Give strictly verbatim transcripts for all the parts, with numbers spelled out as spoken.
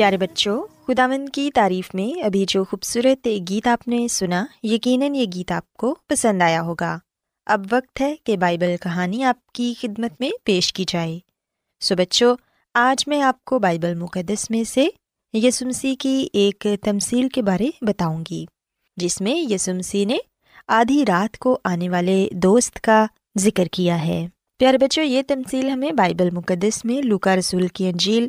پیارے بچوں، خداوند کی تعریف میں ابھی جو خوبصورت گیت آپ نے سنا، یقیناً یہ گیت آپ کو پسند آیا ہوگا۔ اب وقت ہے کہ بائبل کہانی آپ کی خدمت میں پیش کی جائے۔ سو بچوں، آج میں آپ کو بائبل مقدس میں سے یسوع مسیح کی ایک تمثیل کے بارے بتاؤں گی، جس میں یسوع مسیح نے آدھی رات کو آنے والے دوست کا ذکر کیا ہے۔ پیارے بچوں، یہ تمثیل ہمیں بائبل مقدس میں لوکا رسول کی انجیل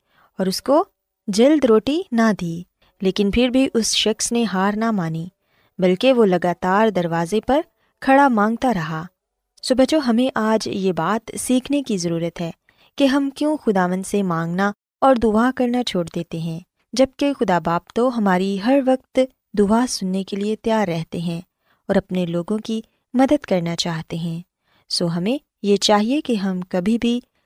اور اس کو جلد روٹی نہ دی، لیکن پھر بھی اس شخص نے ہار نہ مانی، بلکہ وہ لگاتار دروازے پر کھڑا مانگتا رہا۔ سو بچوں، ہمیں آج یہ بات سیکھنے کی ضرورت ہے کہ ہم کیوں خداوند سے مانگنا اور دعا کرنا چھوڑ دیتے ہیں، جبکہ خدا باپ تو ہماری ہر وقت دعا سننے کے لیے تیار رہتے ہیں اور اپنے لوگوں کی مدد کرنا چاہتے ہیں۔ سو ہمیں یہ چاہیے کہ ہم کبھی بھی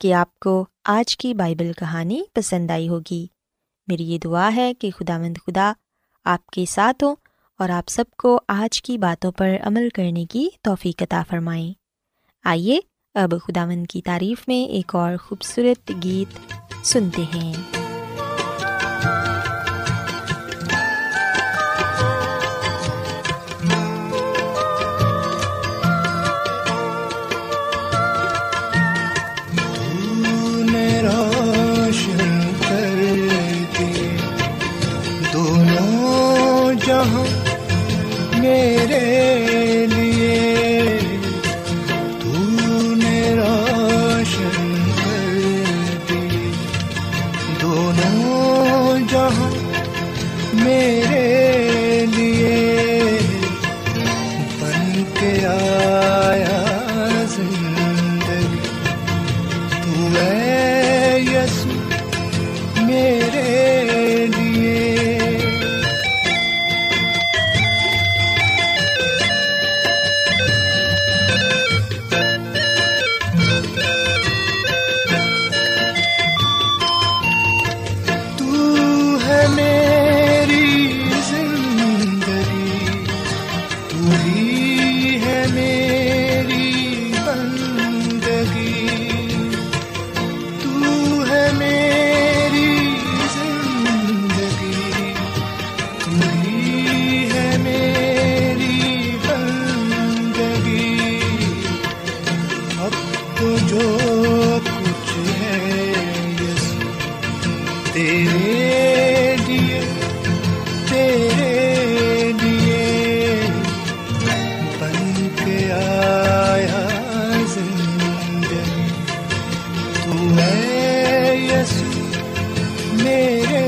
کہ آپ کو آج کی بائبل کہانی پسند آئی ہوگی۔ میری یہ دعا ہے کہ خداوند خدا آپ کے ساتھ ہوں اور آپ سب کو آج کی باتوں پر عمل کرنے کی توفیق عطا فرمائیں۔ آئیے اب خداوند کی تعریف میں ایک اور خوبصورت گیت سنتے ہیں۔ کو جو کچھ ہے یسوع تیرے لیے تیرے لیے بن کے آیا زندگی تو ہے یسوع میرے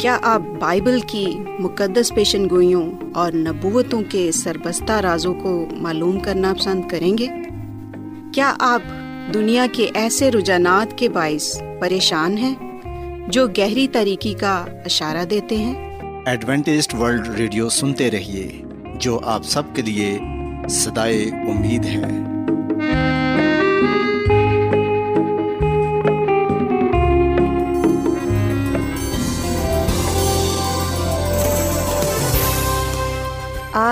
کیا آپ بائبل کی مقدس پیشن گوئیوں اور نبوتوں کے سربستہ رازوں کو معلوم کرنا پسند کریں گے؟ کیا آپ دنیا کے ایسے رجحانات کے باعث پریشان ہیں جو گہری تاریکی کا اشارہ دیتے ہیں؟ ایڈوینٹسٹ ورلڈ ریڈیو سنتے رہیے، جو آپ سب کے لیے صدائے امید ہے۔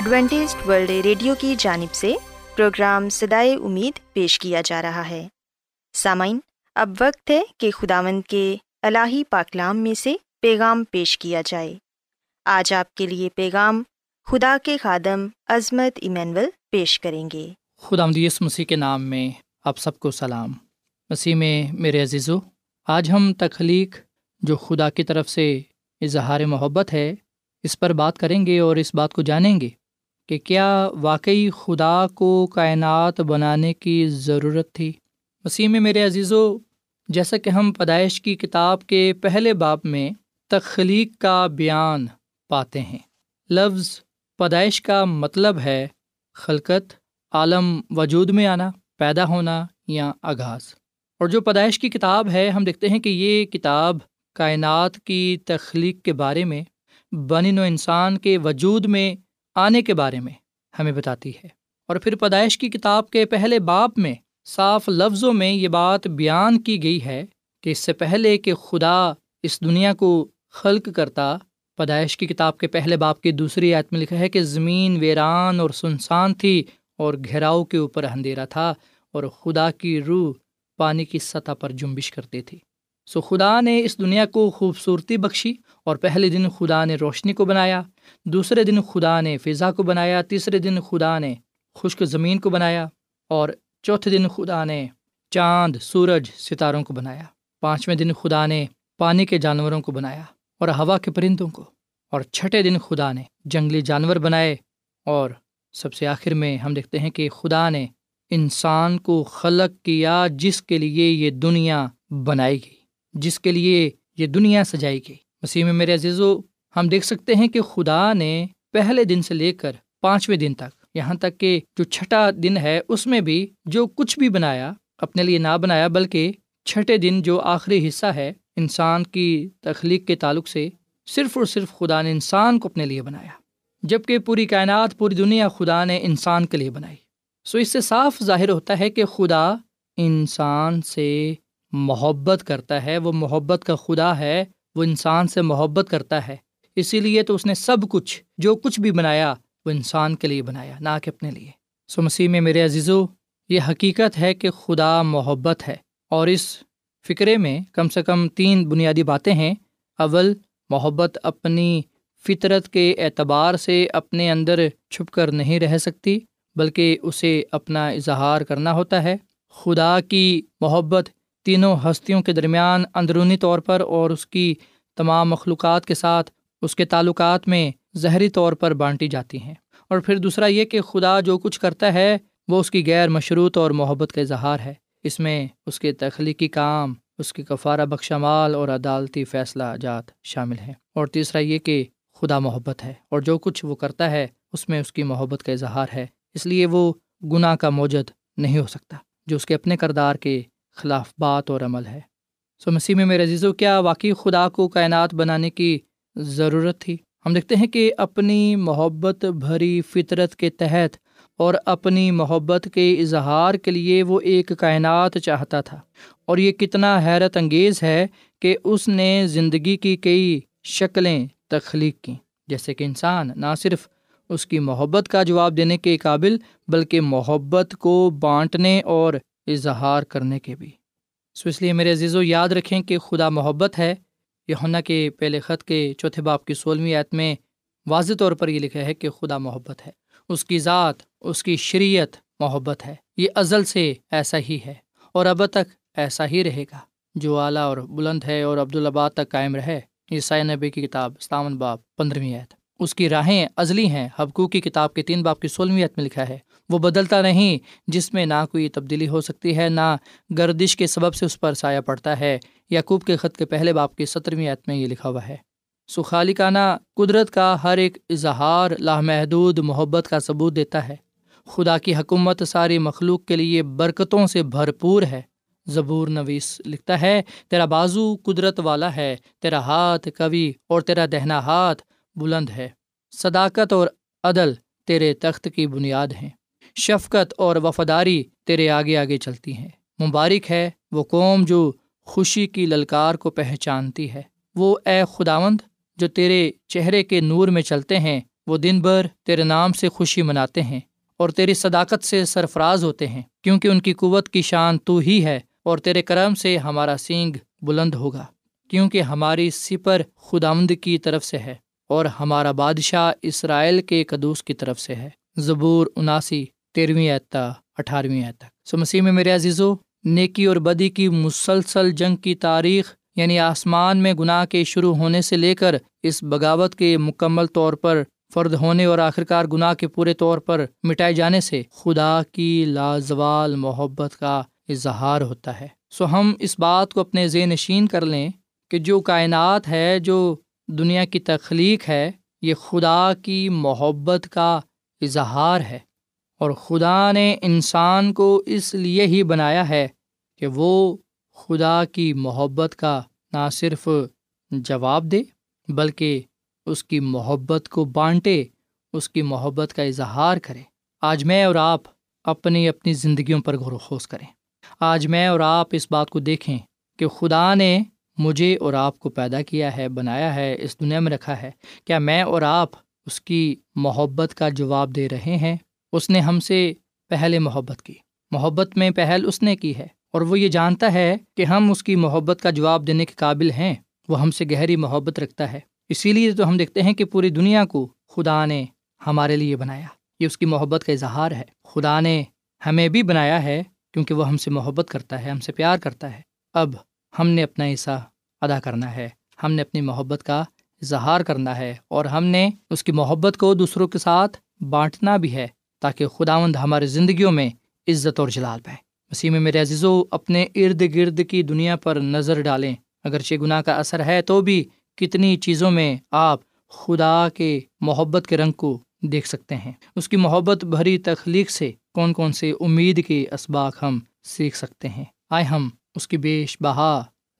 ایڈوینٹسٹ ورلڈ ریڈیو کی جانب سے پروگرام صدائے امید پیش کیا جا رہا ہے۔ سامعین، اب وقت ہے کہ خداوند کے الہی پاکلام میں سے پیغام پیش کیا جائے۔ آج آپ کے لیے پیغام خدا کے خادم عظمت ایمینول پیش کریں گے۔ خداوند یسوع مسیح کے نام میں آپ سب کو سلام۔ مسیح میں میرے عزیزو، آج ہم تخلیق جو خدا کی طرف سے اظہار محبت ہے اس پر بات کریں گے، اور اس بات کو جانیں گے کہ کیا واقعی خدا کو کائنات بنانے کی ضرورت تھی۔ مسیح میں میرے عزیزو، جیسا کہ ہم پیدائش کی کتاب کے پہلے باب میں تخلیق کا بیان پاتے ہیں، لفظ پیدائش کا مطلب ہے خلقت، عالم وجود میں آنا، پیدا ہونا یا آغاز۔ اور جو پیدائش کی کتاب ہے، ہم دیکھتے ہیں کہ یہ کتاب کائنات کی تخلیق کے بارے میں، بنی نوع انسان کے وجود میں آنے کے بارے میں ہمیں بتاتی ہے۔ اور پھر پیدائش کی کتاب کے پہلے باب میں صاف لفظوں میں یہ بات بیان کی گئی ہے کہ اس سے پہلے کہ خدا اس دنیا کو خلق کرتا، پیدائش کی کتاب کے پہلے باب کی دوسری آیت میں لکھا ہے کہ زمین ویران اور سنسان تھی اور گھیراؤ کے اوپر اندھیرا تھا اور خدا کی روح پانی کی سطح پر جنبش کرتی تھی۔ سو خدا نے اس دنیا کو خوبصورتی بخشی، اور پہلے دن خدا نے روشنی کو بنایا، دوسرے دن خدا نے فضا کو بنایا، تیسرے دن خدا نے خشک زمین کو بنایا، اور چوتھے دن خدا نے چاند، سورج، ستاروں کو بنایا، پانچویں دن خدا نے پانی کے جانوروں کو بنایا اور ہوا کے پرندوں کو، اور چھٹے دن خدا نے جنگلی جانور بنائے، اور سب سے آخر میں ہم دیکھتے ہیں کہ خدا نے انسان کو خلق کیا جس کے لیے یہ دنیا بنائی گئی، جس کے لیے یہ دنیا سجائی گئی۔ مسیح میں میرے عزیزو، ہم دیکھ سکتے ہیں کہ خدا نے پہلے دن سے لے کر پانچویں دن تک، یہاں تک کہ جو چھٹا دن ہے اس میں بھی جو کچھ بھی بنایا اپنے لیے نہ بنایا، بلکہ چھٹے دن جو آخری حصہ ہے انسان کی تخلیق کے تعلق سے، صرف اور صرف خدا نے انسان کو اپنے لیے بنایا، جبکہ پوری کائنات، پوری دنیا خدا نے انسان کے لیے بنائی۔ سو اس سے صاف ظاہر ہوتا ہے کہ خدا انسان سے محبت کرتا ہے، وہ محبت کا خدا ہے، وہ انسان سے محبت کرتا ہے، اسی لیے تو اس نے سب کچھ، جو کچھ بھی بنایا وہ انسان کے لیے بنایا، نہ کہ اپنے لیے۔ سو مسیح میں میرے عزیزو، یہ حقیقت ہے کہ خدا محبت ہے، اور اس فکرے میں کم سے کم تین بنیادی باتیں ہیں۔ اول، محبت اپنی فطرت کے اعتبار سے اپنے اندر چھپ کر نہیں رہ سکتی، بلکہ اسے اپنا اظہار کرنا ہوتا ہے۔ خدا کی محبت تینوں ہستیوں کے درمیان اندرونی طور پر اور اس کی تمام مخلوقات کے ساتھ اس کے تعلقات میں ظاہری طور پر بانٹی جاتی ہیں۔ اور پھر دوسرا یہ کہ خدا جو کچھ کرتا ہے وہ اس کی غیر مشروط اور محبت کا اظہار ہے، اس میں اس کے تخلیقی کام، اس کے کفارہ بخش اعمال اور عدالتی فیصلہ جات شامل ہیں۔ اور تیسرا یہ کہ خدا محبت ہے، اور جو کچھ وہ کرتا ہے اس میں اس کی محبت کا اظہار ہے، اس لیے وہ گناہ کا موجد نہیں ہو سکتا، جو اس کے اپنے کردار کے خلاف بات اور عمل ہے۔ سو مسیح میں میرے عزیزو، کیا واقعی خدا کو کائنات بنانے کی ضرورت تھی؟ ہم دیکھتے ہیں کہ اپنی محبت بھری فطرت کے تحت اور اپنی محبت کے اظہار کے لیے وہ ایک کائنات چاہتا تھا، اور یہ کتنا حیرت انگیز ہے کہ اس نے زندگی کی کئی شکلیں تخلیق کیں، جیسے کہ انسان نہ صرف اس کی محبت کا جواب دینے کے قابل، بلکہ محبت کو بانٹنے اور اظہار کرنے کے بھی۔ سو اس لیے میرے عزیزو، یاد رکھیں کہ خدا محبت ہے۔ یوحنا کے پہلے خط کے چوتھے باب کی سولہویں آیت میں واضح طور پر یہ لکھا ہے کہ خدا محبت ہے، اس کی ذات، اس کی شریعت محبت ہے، یہ ازل سے ایسا ہی ہے اور اب تک ایسا ہی رہے گا، جو اعلیٰ اور بلند ہے اور عبدالآباد تک قائم رہے۔ یسائی نبی کی کتاب ستاون باب پندرہویں آیت۔ اس کی راہیں ازلی ہیں، حبقوق کی کتاب کے تین باب کی سولہویں آیت میں لکھا ہے، وہ بدلتا نہیں، جس میں نہ کوئی تبدیلی ہو سکتی ہے، نہ گردش کے سبب سے اس پر سایہ پڑتا ہے۔ یعقوب کے خط کے پہلے باب کی سترویں آیت میں یہ لکھا ہوا ہے۔ سو خالقانہ قدرت کا ہر ایک اظہار لامحدود محبت کا ثبوت دیتا ہے۔ خدا کی حکومت ساری مخلوق کے لیے برکتوں سے بھرپور ہے۔ زبور نویس لکھتا ہے، تیرا بازو قدرت والا ہے، تیرا ہاتھ قوی اور تیرا دہنا ہاتھ بلند ہے، صداقت اور عدل تیرے تخت کی بنیاد ہیں، شفقت اور وفاداری تیرے آگے آگے چلتی ہیں۔ مبارک ہے وہ قوم جو خوشی کی للکار کو پہچانتی ہے، وہ اے خداوند جو تیرے چہرے کے نور میں چلتے ہیں، وہ دن بھر تیرے نام سے خوشی مناتے ہیں اور تیری صداقت سے سرفراز ہوتے ہیں، کیونکہ ان کی قوت کی شان تو ہی ہے، اور تیرے کرم سے ہمارا سینگ بلند ہوگا، کیونکہ ہماری سپر خداوند کی طرف سے ہے اور ہمارا بادشاہ اسرائیل کے قدوس کی طرف سے ہے۔ زبور اناسی تیرہویں آیت تا اٹھارہویں آیت تک۔ سو مسیح میں میرے عزیزو، نیکی اور بدی کی مسلسل جنگ کی تاریخ، یعنی آسمان میں گناہ کے شروع ہونے سے لے کر اس بغاوت کے مکمل طور پر فرد ہونے اور آخرکار گناہ کے پورے طور پر مٹائے جانے سے خدا کی لازوال محبت کا اظہار ہوتا ہے۔ سو ہم اس بات کو اپنے ذہن نشین کر لیں کہ جو کائنات ہے، جو دنیا کی تخلیق ہے، یہ خدا کی محبت کا اظہار ہے، اور خدا نے انسان کو اس لیے ہی بنایا ہے کہ وہ خدا کی محبت کا نہ صرف جواب دے بلکہ اس کی محبت کو بانٹے، اس کی محبت کا اظہار کرے۔ آج میں اور آپ اپنی اپنی زندگیوں پر غور و خوض کریں۔ آج میں اور آپ اس بات کو دیکھیں کہ خدا نے مجھے اور آپ کو پیدا کیا ہے، بنایا ہے، اس دنیا میں رکھا ہے۔ کیا میں اور آپ اس کی محبت کا جواب دے رہے ہیں؟ اس نے ہم سے پہلے محبت کی، محبت میں پہل اس نے کی ہے، اور وہ یہ جانتا ہے کہ ہم اس کی محبت کا جواب دینے کے قابل ہیں۔ وہ ہم سے گہری محبت رکھتا ہے، اسی لیے تو ہم دیکھتے ہیں کہ پوری دنیا کو خدا نے ہمارے لیے بنایا۔ یہ اس کی محبت کا اظہار ہے۔ خدا نے ہمیں بھی بنایا ہے کیونکہ وہ ہم سے محبت کرتا ہے، ہم سے پیار کرتا ہے۔ اب ہم نے اپنا حصہ ادا کرنا ہے، ہم نے اپنی محبت کا اظہار کرنا ہے، اور ہم نے اس کی محبت کو دوسروں کے ساتھ بانٹنا بھی ہے تاکہ خداوند ہماری زندگیوں میں عزت اور جلال پائے۔ مسیح میں میرے عزیزو، اپنے ارد گرد کی دنیا پر نظر ڈالیں۔ اگرچہ گناہ کا اثر ہے تو بھی کتنی چیزوں میں آپ خدا کے محبت کے رنگ کو دیکھ سکتے ہیں۔ اس کی محبت بھری تخلیق سے کون کون سے امید کے اسباق ہم سیکھ سکتے ہیں۔ آئے ہم اس کی بیش بہا،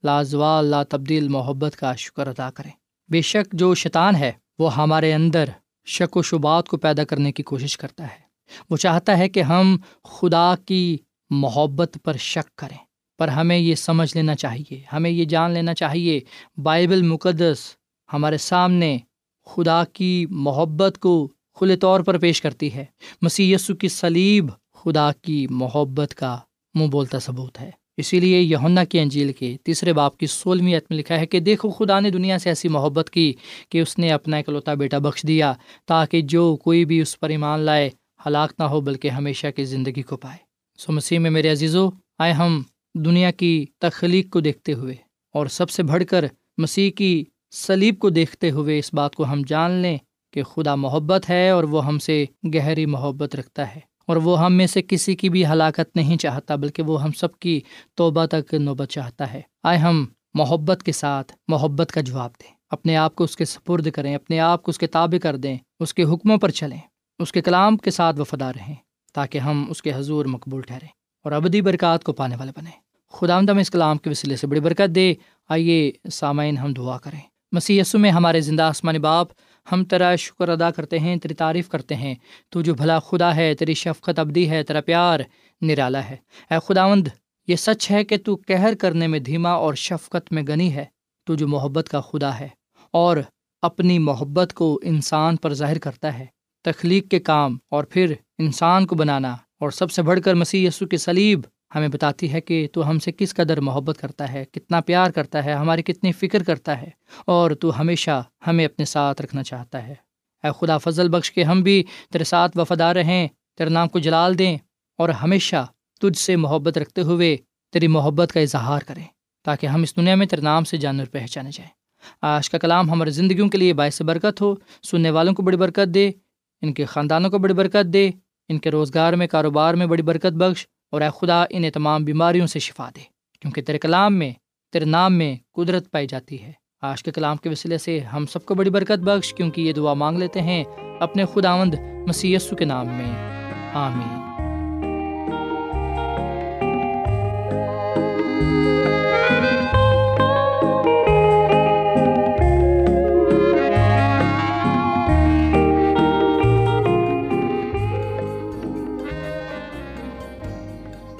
لازوال، لا تبدیل محبت کا شکر ادا کریں۔ بے شک جو شیطان ہے وہ ہمارے اندر شک و شبات کو پیدا کرنے کی کوشش کرتا ہے۔ وہ چاہتا ہے کہ ہم خدا کی محبت پر شک کریں، پر ہمیں یہ سمجھ لینا چاہیے، ہمیں یہ جان لینا چاہیے، بائبل مقدس ہمارے سامنے خدا کی محبت کو کھلے طور پر پیش کرتی ہے۔ مسیح یسوع کی صلیب خدا کی محبت کا منہ بولتا ثبوت ہے۔ اسی لیے یوحنا کی انجیل کے تیسرے باب کی سولہویں آیت میں لکھا ہے کہ دیکھو، خدا نے دنیا سے ایسی محبت کی کہ اس نے اپنا اکلوتا بیٹا بخش دیا تاکہ جو کوئی بھی اس پر ایمان لائے ہلاک نہ ہو بلکہ ہمیشہ کی زندگی کو پائے۔ سو مسیح میں میرے عزیزو، آئے ہم دنیا کی تخلیق کو دیکھتے ہوئے اور سب سے بڑھ کر مسیح کی صلیب کو دیکھتے ہوئے اس بات کو ہم جان لیں کہ خدا محبت ہے، اور وہ ہم سے گہری محبت رکھتا ہے، اور وہ ہم میں سے کسی کی بھی ہلاکت نہیں چاہتا بلکہ وہ ہم سب کی توبہ تک نوبت چاہتا ہے۔ آئے ہم محبت کے ساتھ محبت کا جواب دیں، اپنے آپ کو اس کے سپرد کریں، اپنے آپ کو اس کے تابع کر دیں، اس کے حکموں پر چلیں، اس کے کلام کے ساتھ وفادار رہیں تاکہ ہم اس کے حضور مقبول ٹھہریں اور ابدی برکات کو پانے والے بنیں۔ خداوند ہمیں اس کلام کے وسیلے سے بڑی برکت دے۔ آئیے سامعین ہم دعا کریں۔ مسیح یسوع میں ہمارے زندہ آسمانی باپ، ہم تیرا شکر ادا کرتے ہیں، تیری تعریف کرتے ہیں۔ تو جو بھلا خدا ہے، تیری شفقت ابدی ہے، تیرا پیار نرالا ہے۔ اے خداوند، یہ سچ ہے کہ تو قہر کرنے میں دھیما اور شفقت میں غنی ہے۔ تو جو محبت کا خدا ہے اور اپنی محبت کو انسان پر ظاہر کرتا ہے، تخلیق کے کام اور پھر انسان کو بنانا، اور سب سے بڑھ کر مسیح یسوع کی صلیب ہمیں بتاتی ہے کہ تو ہم سے کس قدر محبت کرتا ہے، کتنا پیار کرتا ہے، ہماری کتنی فکر کرتا ہے، اور تو ہمیشہ ہمیں اپنے ساتھ رکھنا چاہتا ہے۔ اے خدا، فضل بخش کے ہم بھی تیرے ساتھ وفادار رہیں، تیرے نام کو جلال دیں، اور ہمیشہ تجھ سے محبت رکھتے ہوئے تیری محبت کا اظہار کریں تاکہ ہم اس دنیا میں تیرے نام سے جانے اور پہچانے جائیں۔ آج کا کلام ہماری زندگیوں کے لیے باعث برکت ہو، سننے والوں کو بڑی برکت دے، ان کے خاندانوں کو بڑی برکت دے، ان کے روزگار میں، کاروبار میں بڑی برکت بخش، اور اے خدا انہیں تمام بیماریوں سے شفا دے، کیونکہ تیرے کلام میں، تیرے نام میں قدرت پائی جاتی ہے۔ آج کے کلام کے وسیلے سے ہم سب کو بڑی برکت بخش، کیونکہ یہ دعا مانگ لیتے ہیں اپنے خداوند مسیح یسوع کے نام میں، آمین۔